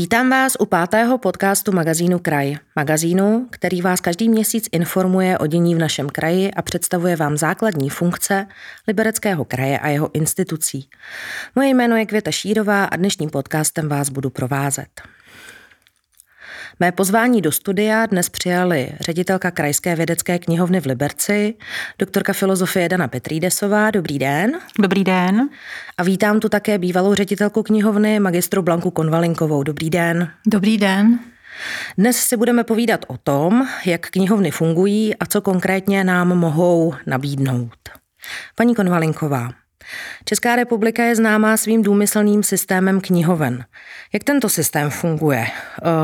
Vítám vás u 5. podcastu magazínu Kraj. Magazínu, který vás každý měsíc informuje o dění v našem kraji a představuje vám základní funkce Libereckého kraje a jeho institucí. Moje jméno je Květa Šírová a dnešním podcastem vás budu provázet. Mé pozvání do studia dnes přijali ředitelka Krajské vědecké knihovny v Liberci, doktorka filozofie Dana Petřídesová. Dobrý den. Dobrý den. A vítám tu také bývalou ředitelku knihovny, magistru Blanku Konvalinkovou. Dobrý den. Dobrý den. Dnes si budeme povídat o tom, jak knihovny fungují a co konkrétně nám mohou nabídnout. Paní Konvalinková, Česká republika je známá svým důmyslným systémem knihoven. Jak tento systém funguje?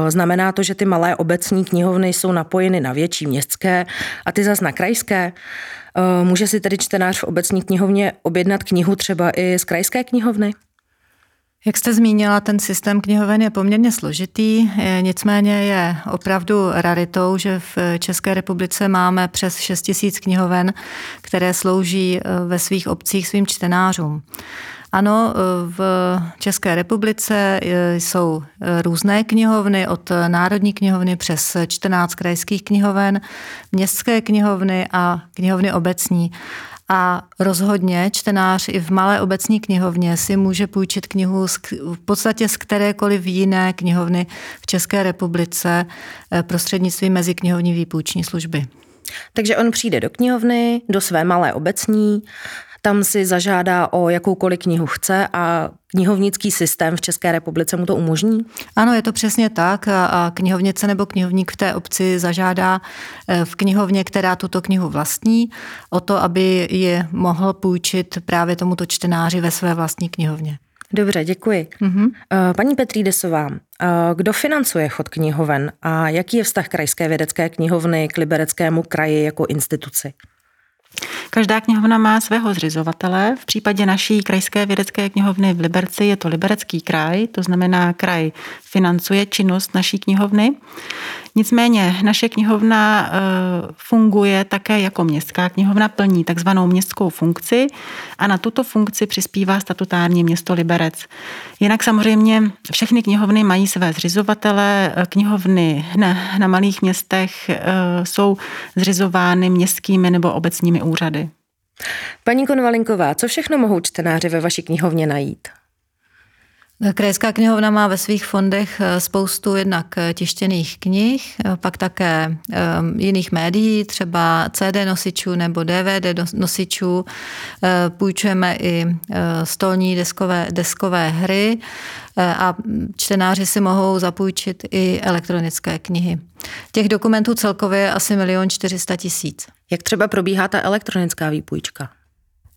Znamená to, že ty malé obecní knihovny jsou napojeny na větší městské a ty zas na krajské? Může si tedy čtenář v obecní knihovně objednat knihu třeba i z krajské knihovny? Jak jste zmínila, ten systém knihoven je poměrně složitý, nicméně je opravdu raritou, že v České republice máme přes 6 000 knihoven, které slouží ve svých obcích svým čtenářům. Ano, v České republice jsou různé knihovny, od Národní knihovny přes 14 krajských knihoven, městské knihovny a knihovny obecní. A rozhodně čtenář i v malé obecní knihovně si může půjčit knihu v podstatě z kterékoliv jiné knihovny v České republice prostřednictvím meziknihovní výpůjční služby. Takže on přijde do knihovny, do své malé obecní, tam si zažádá o jakoukoliv knihu chce a knihovnický systém v České republice mu to umožní? Ano, je to přesně tak. A knihovnice nebo knihovník v té obci zažádá v knihovně, která tuto knihu vlastní, o to, aby je mohl půjčit právě tomuto čtenáři ve své vlastní knihovně. Dobře, děkuji. Mm-hmm. Paní Petřídesová, kdo financuje chod knihoven a jaký je vztah Krajské vědecké knihovny k Libereckému kraji jako instituci? Každá knihovna má svého zřizovatele. V případě naší Krajské vědecké knihovny v Liberci je to Liberecký kraj, to znamená kraj financuje činnost naší knihovny. Nicméně naše knihovna funguje také jako městská knihovna, plní takzvanou městskou funkci a na tuto funkci přispívá statutární město Liberec. Jinak samozřejmě všechny knihovny mají své zřizovatele, knihovny na malých městech jsou zřizovány městskými nebo obecními úřady. Paní Konvalinková, co všechno mohou čtenáři ve vaší knihovně najít? Krajská knihovna má ve svých fondech spoustu jednak tištěných knih, pak také jiných médií, třeba CD nosičů nebo DVD nosičů. Půjčujeme i stolní deskové hry a čtenáři si mohou zapůjčit i elektronické knihy. Těch dokumentů celkově je asi 1 400 000. Jak třeba probíhá ta elektronická výpůjčka?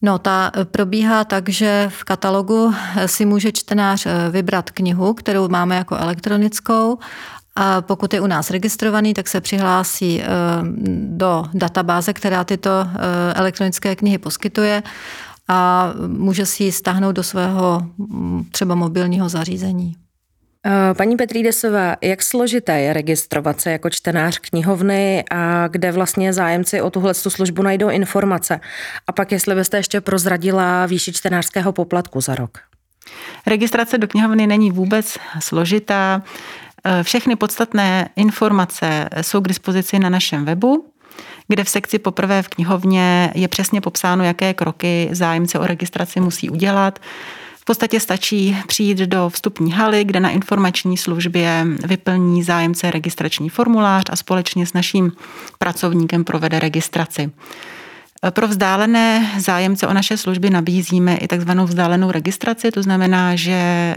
No, ta probíhá tak, že v katalogu si může čtenář vybrat knihu, kterou máme jako elektronickou. A pokud je u nás registrovaný, tak se přihlásí do databáze, která tyto elektronické knihy poskytuje a může si ji stáhnout do svého třeba mobilního zařízení. Paní Petřídesová, jak složité je registrovat se jako čtenář knihovny a kde vlastně zájemci o tuhle službu najdou informace? A pak, jestli byste ještě prozradila výši čtenářského poplatku za rok? Registrace do knihovny není vůbec složitá. Všechny podstatné informace jsou k dispozici na našem webu, kde v sekci Poprvé v knihovně je přesně popsáno, jaké kroky zájemce o registraci musí udělat. V podstatě stačí přijít do vstupní haly, kde na informační službě vyplní zájemce registrační formulář a společně s naším pracovníkem provede registraci. Pro vzdálené zájemce o naše služby nabízíme i takzvanou vzdálenou registraci, to znamená, že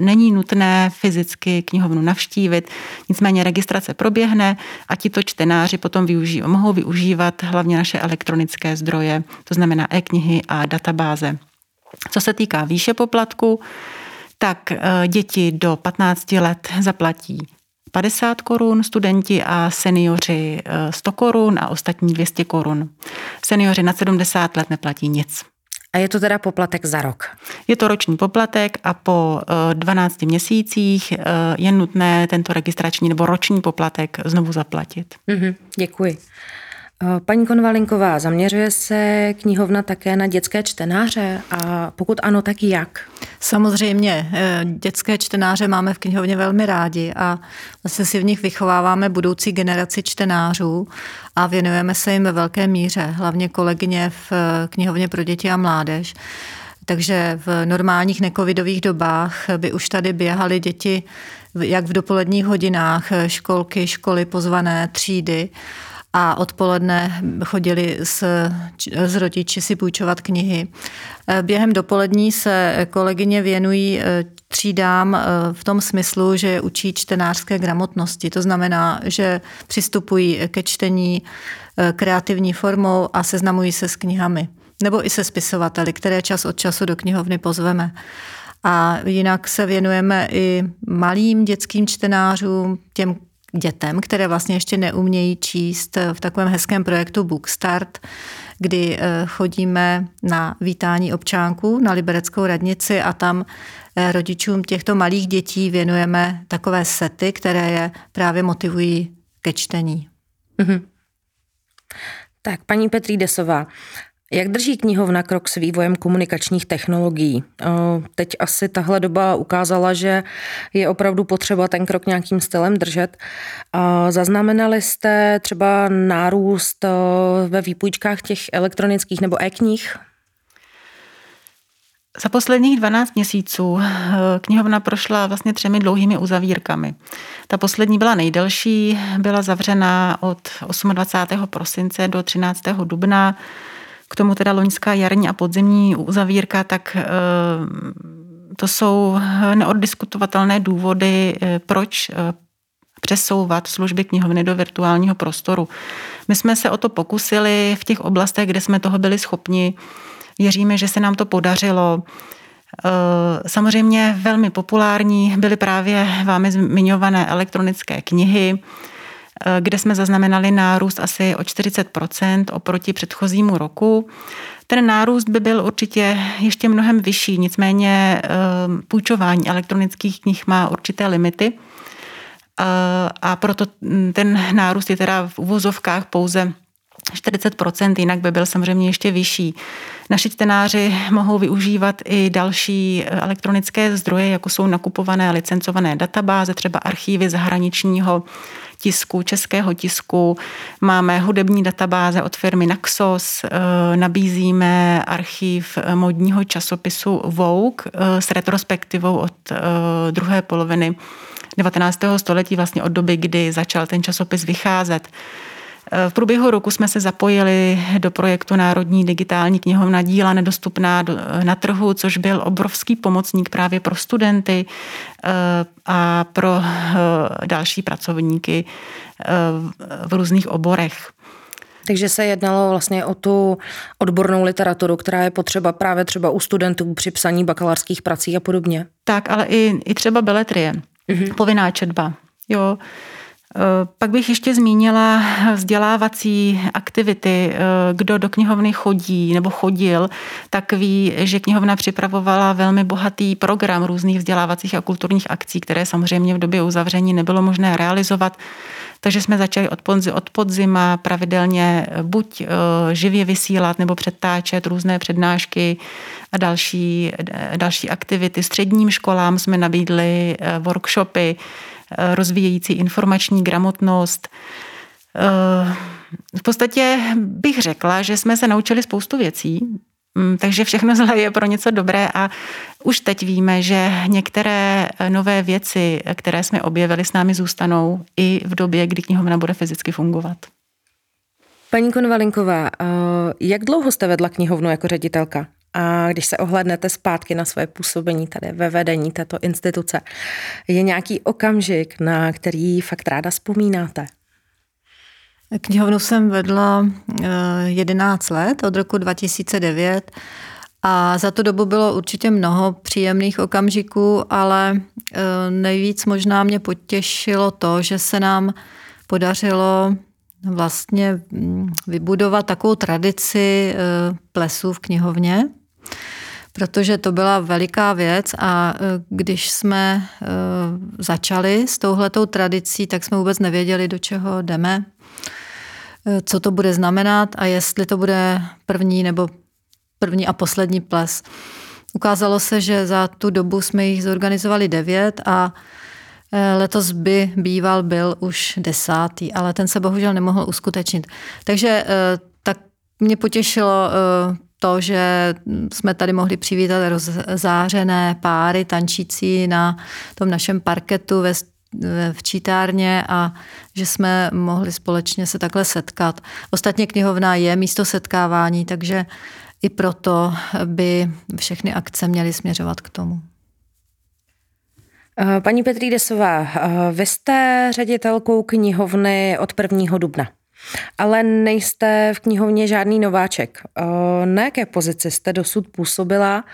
není nutné fyzicky knihovnu navštívit, nicméně registrace proběhne a tito čtenáři potom mohou využívat hlavně naše elektronické zdroje, to znamená e-knihy a databáze. Co se týká výše poplatku, tak děti do 15 let zaplatí 50 korun, studenti a seniori 100 korun a ostatní 200 korun. Seniori nad 70 let neplatí nic. A je to teda poplatek za rok? Je to roční poplatek a po 12 měsících je nutné tento registrační nebo roční poplatek znovu zaplatit. Děkuji. Paní Konvalinková, zaměřuje se knihovna také na dětské čtenáře a pokud ano, tak jak? Samozřejmě, dětské čtenáře máme v knihovně velmi rádi a vlastně si v nich vychováváme budoucí generaci čtenářů a věnujeme se jim ve velké míře, hlavně kolegyně v knihovně pro děti a mládež. Takže v normálních necovidových dobách by už tady běhaly děti jak v dopoledních hodinách, školky, školy, pozvané třídy, a odpoledne chodili s rodiči si půjčovat knihy. Během dopolední se kolegyně věnují třídám v tom smyslu, že učí čtenářské gramotnosti. To znamená, že přistupují ke čtení kreativní formou a seznamují se s knihami. Nebo i se spisovateli, které čas od času do knihovny pozveme. A jinak se věnujeme i malým dětským čtenářům, těm dětem, které vlastně ještě neumějí číst v takovém hezkém projektu Bookstart, kdy chodíme na vítání občánků na Libereckou radnici a tam rodičům těchto malých dětí věnujeme takové sety, které je právě motivují ke čtení. Mhm. Tak, paní Petřídesová, jak drží knihovna krok s vývojem komunikačních technologií? Teď asi tahle doba ukázala, že je opravdu potřeba ten krok nějakým stylem držet. Zaznamenali jste třeba nárůst ve výpůjčkách těch elektronických nebo e-knih? Za posledních 12 měsíců knihovna prošla vlastně 3 dlouhými uzavírkami. Ta poslední byla nejdelší, byla zavřena od 28. prosince do 13. dubna. K tomu teda loňská jarní a podzimní uzavírka, tak to jsou neoddiskutovatelné důvody, proč přesouvat služby knihovny do virtuálního prostoru. My jsme se o to pokusili v těch oblastech, kde jsme toho byli schopni. Věříme, že se nám to podařilo. Samozřejmě velmi populární byly právě vámi zmiňované elektronické knihy, kde jsme zaznamenali nárůst asi o 40% oproti předchozímu roku. Ten nárůst by byl určitě ještě mnohem vyšší, nicméně půjčování elektronických knih má určité limity a proto ten nárůst je teda v uvozovkách pouze 40%, jinak by byl samozřejmě ještě vyšší. Naši čtenáři mohou využívat i další elektronické zdroje, jako jsou nakupované licencované databáze, třeba archívy zahraničního tisku, českého tisku. Máme hudební databáze od firmy Naxos, nabízíme archív modního časopisu Vogue s retrospektivou od druhé poloviny 19. století, vlastně od doby, kdy začal ten časopis vycházet. V průběhu roku jsme se zapojili do projektu Národní digitální knihovna díla nedostupná na trhu, což byl obrovský pomocník právě pro studenty a pro další pracovníky v různých oborech. Takže se jednalo vlastně o tu odbornou literaturu, která je potřeba právě třeba u studentů při psaní bakalářských prací a podobně. Tak, ale i třeba beletrie, povinná četba, jo. Pak bych ještě zmínila vzdělávací aktivity. Kdo do knihovny chodí nebo chodil, tak ví, že knihovna připravovala velmi bohatý program různých vzdělávacích a kulturních akcí, které samozřejmě v době uzavření nebylo možné realizovat. Takže jsme začali od podzima pravidelně buď živě vysílat nebo předtáčet různé přednášky a další aktivity. Středním školám jsme nabídli workshopy rozvíjející informační gramotnost. V podstatě bych řekla, že jsme se naučili spoustu věcí, takže všechno zlé je pro něco dobré a už teď víme, že některé nové věci, které jsme objevili, s námi zůstanou i v době, kdy knihovna bude fyzicky fungovat. Paní Konvalinková, jak dlouho jste vedla knihovnu jako ředitelka? A když se ohlédnete zpátky na své působení tady ve vedení této instituce, je nějaký okamžik, na který fakt ráda vzpomínáte? Knihovnu jsem vedla 11 let, od roku 2009, a za tu dobu bylo určitě mnoho příjemných okamžiků, ale nejvíc možná mě potěšilo to, že se nám podařilo vlastně vybudovat takovou tradici plesu v knihovně, protože to byla veliká věc a když jsme začali s touhletou tradicí, tak jsme vůbec nevěděli, do čeho jdeme. co to bude znamenat a jestli to bude první a poslední ples. Ukázalo se, že za tu dobu jsme jich zorganizovali 9 a letos by byl už 10., ale ten se bohužel nemohl uskutečnit. Takže tak mě potěšilo to, že jsme tady mohli přivítat rozzářené páry tančící na tom našem parketu v čítárně a že jsme mohli společně se takhle setkat. Ostatně knihovna je místo setkávání, takže i proto by všechny akce měly směřovat k tomu. Paní Petřídesová, vy jste ředitelkou knihovny od 1. dubna, ale nejste v knihovně žádný nováček. Na jaké pozici jste dosud působila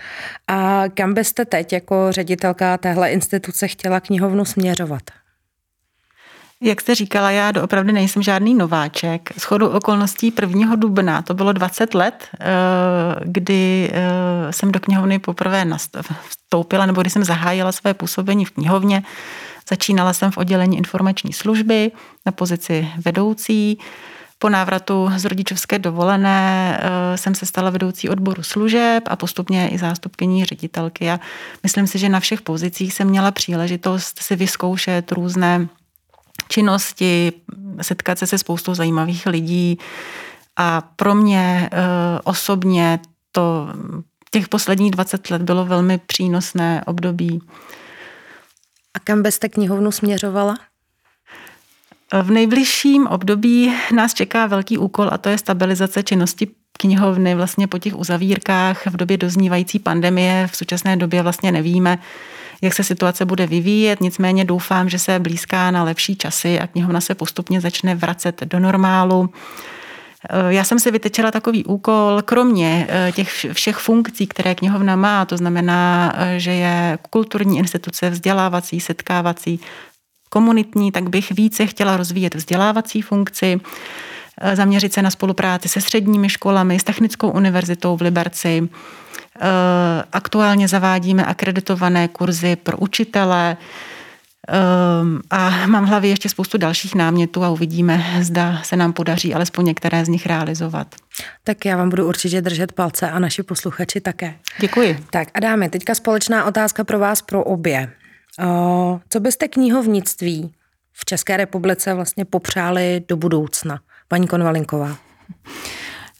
a kam byste teď jako ředitelka téhle instituce chtěla knihovnu směřovat? Jak jste říkala, já doopravdy nejsem žádný nováček. Shodou okolností 1. dubna, to bylo 20 let, kdy jsem do knihovny poprvé vstoupila, nebo když jsem zahájila své působení v knihovně. Začínala jsem v oddělení informační služby na pozici vedoucí. Po návratu z rodičovské dovolené jsem se stala vedoucí odboru služeb a postupně i zástupkyní ředitelky. A myslím si, že na všech pozicích jsem měla příležitost si vyzkoušet různé činnosti, setkat se spoustou zajímavých lidí a pro mě osobně to těch posledních 20 let bylo velmi přínosné období. A kam byste knihovnu směřovala? V nejbližším období nás čeká velký úkol a to je stabilizace činnosti knihovny vlastně po těch uzavírkách v době doznívající pandemie. V současné době vlastně nevíme, jak se situace bude vyvíjet, nicméně doufám, že se blýská na lepší časy a knihovna se postupně začne vracet do normálu. Já jsem si vytečela takový úkol, kromě těch všech funkcí, které knihovna má, to znamená, že je kulturní instituce, vzdělávací, setkávací, komunitní, tak bych více chtěla rozvíjet vzdělávací funkci, zaměřit se na spolupráci se středními školami, s Technickou univerzitou v Liberci. Aktuálně zavádíme akreditované kurzy pro učitele a mám v hlavě ještě spoustu dalších námětů a uvidíme, zda se nám podaří alespoň některé z nich realizovat. Tak já vám budu určitě držet palce a naši posluchači také. Děkuji. Tak a dámy, teďka společná otázka pro vás, pro obě. Co byste knihovnictví v České republice vlastně popřáli do budoucna? Paní Konvalinková.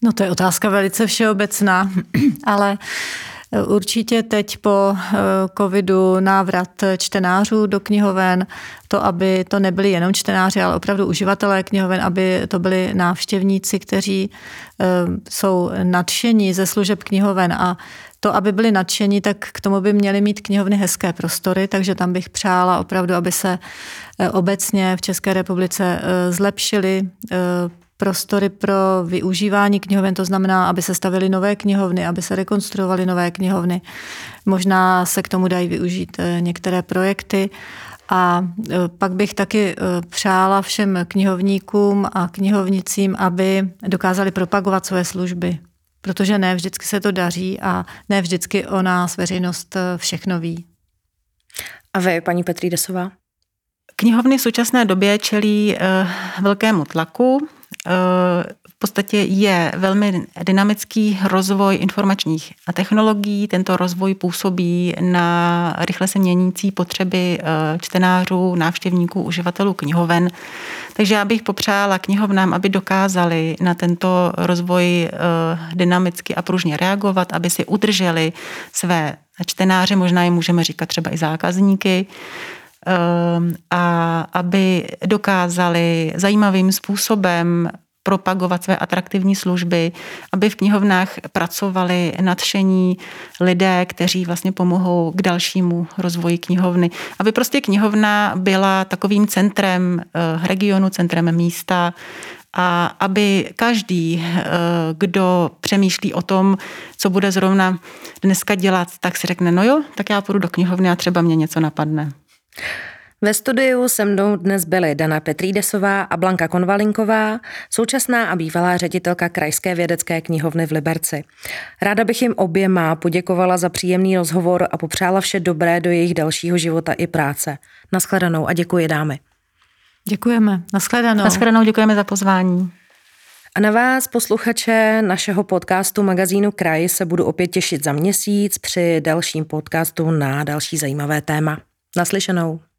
No to je otázka velice všeobecná, ale určitě teď po covidu návrat čtenářů do knihoven, to, aby to nebyli jenom čtenáři, ale opravdu uživatelé knihoven, aby to byli návštěvníci, kteří jsou nadšení ze služeb knihoven a to, aby byli nadšení, tak k tomu by měly mít knihovny hezké prostory, takže tam bych přála opravdu, aby se obecně v České republice zlepšily prostory pro využívání knihoven, to znamená, aby se stavěly nové knihovny, aby se rekonstruovaly nové knihovny. Možná se k tomu dají využít některé projekty. A pak bych taky přála všem knihovníkům a knihovnicím, aby dokázali propagovat své služby, protože ne vždycky se to daří a ne vždycky o nás veřejnost všechno ví. A vy, paní Petřídesová? Knihovny v současné době čelí velkému tlaku. V podstatě je velmi dynamický rozvoj informačních technologií. Tento rozvoj působí na rychle se měnící potřeby čtenářů, návštěvníků, uživatelů knihoven. Takže já bych popřála knihovnám, aby dokázali na tento rozvoj dynamicky a pružně reagovat, aby si udrželi své čtenáře, možná jim můžeme říkat třeba i zákazníky, a aby dokázali zajímavým způsobem propagovat své atraktivní služby, aby v knihovnách pracovali nadšení lidé, kteří vlastně pomohou k dalšímu rozvoji knihovny. Aby prostě knihovna byla takovým centrem regionu, centrem místa a aby každý, kdo přemýšlí o tom, co bude zrovna dneska dělat, tak si řekne, no jo, tak já půjdu do knihovny a třeba mě něco napadne. Ve studiu se mnou dnes byly Dana Petřídesová a Blanka Konvalinková, současná a bývalá ředitelka Krajské vědecké knihovny v Liberci. Ráda bych jim oběma poděkovala za příjemný rozhovor a popřála vše dobré do jejich dalšího života i práce. Naschledanou a děkuji dámy. Děkujeme. Naschledanou. Naschledanou, děkujeme za pozvání. A na vás, posluchače našeho podcastu Magazínu Kraj, se budu opět těšit za měsíc při dalším podcastu na další zajímavé téma. Naslyšenou.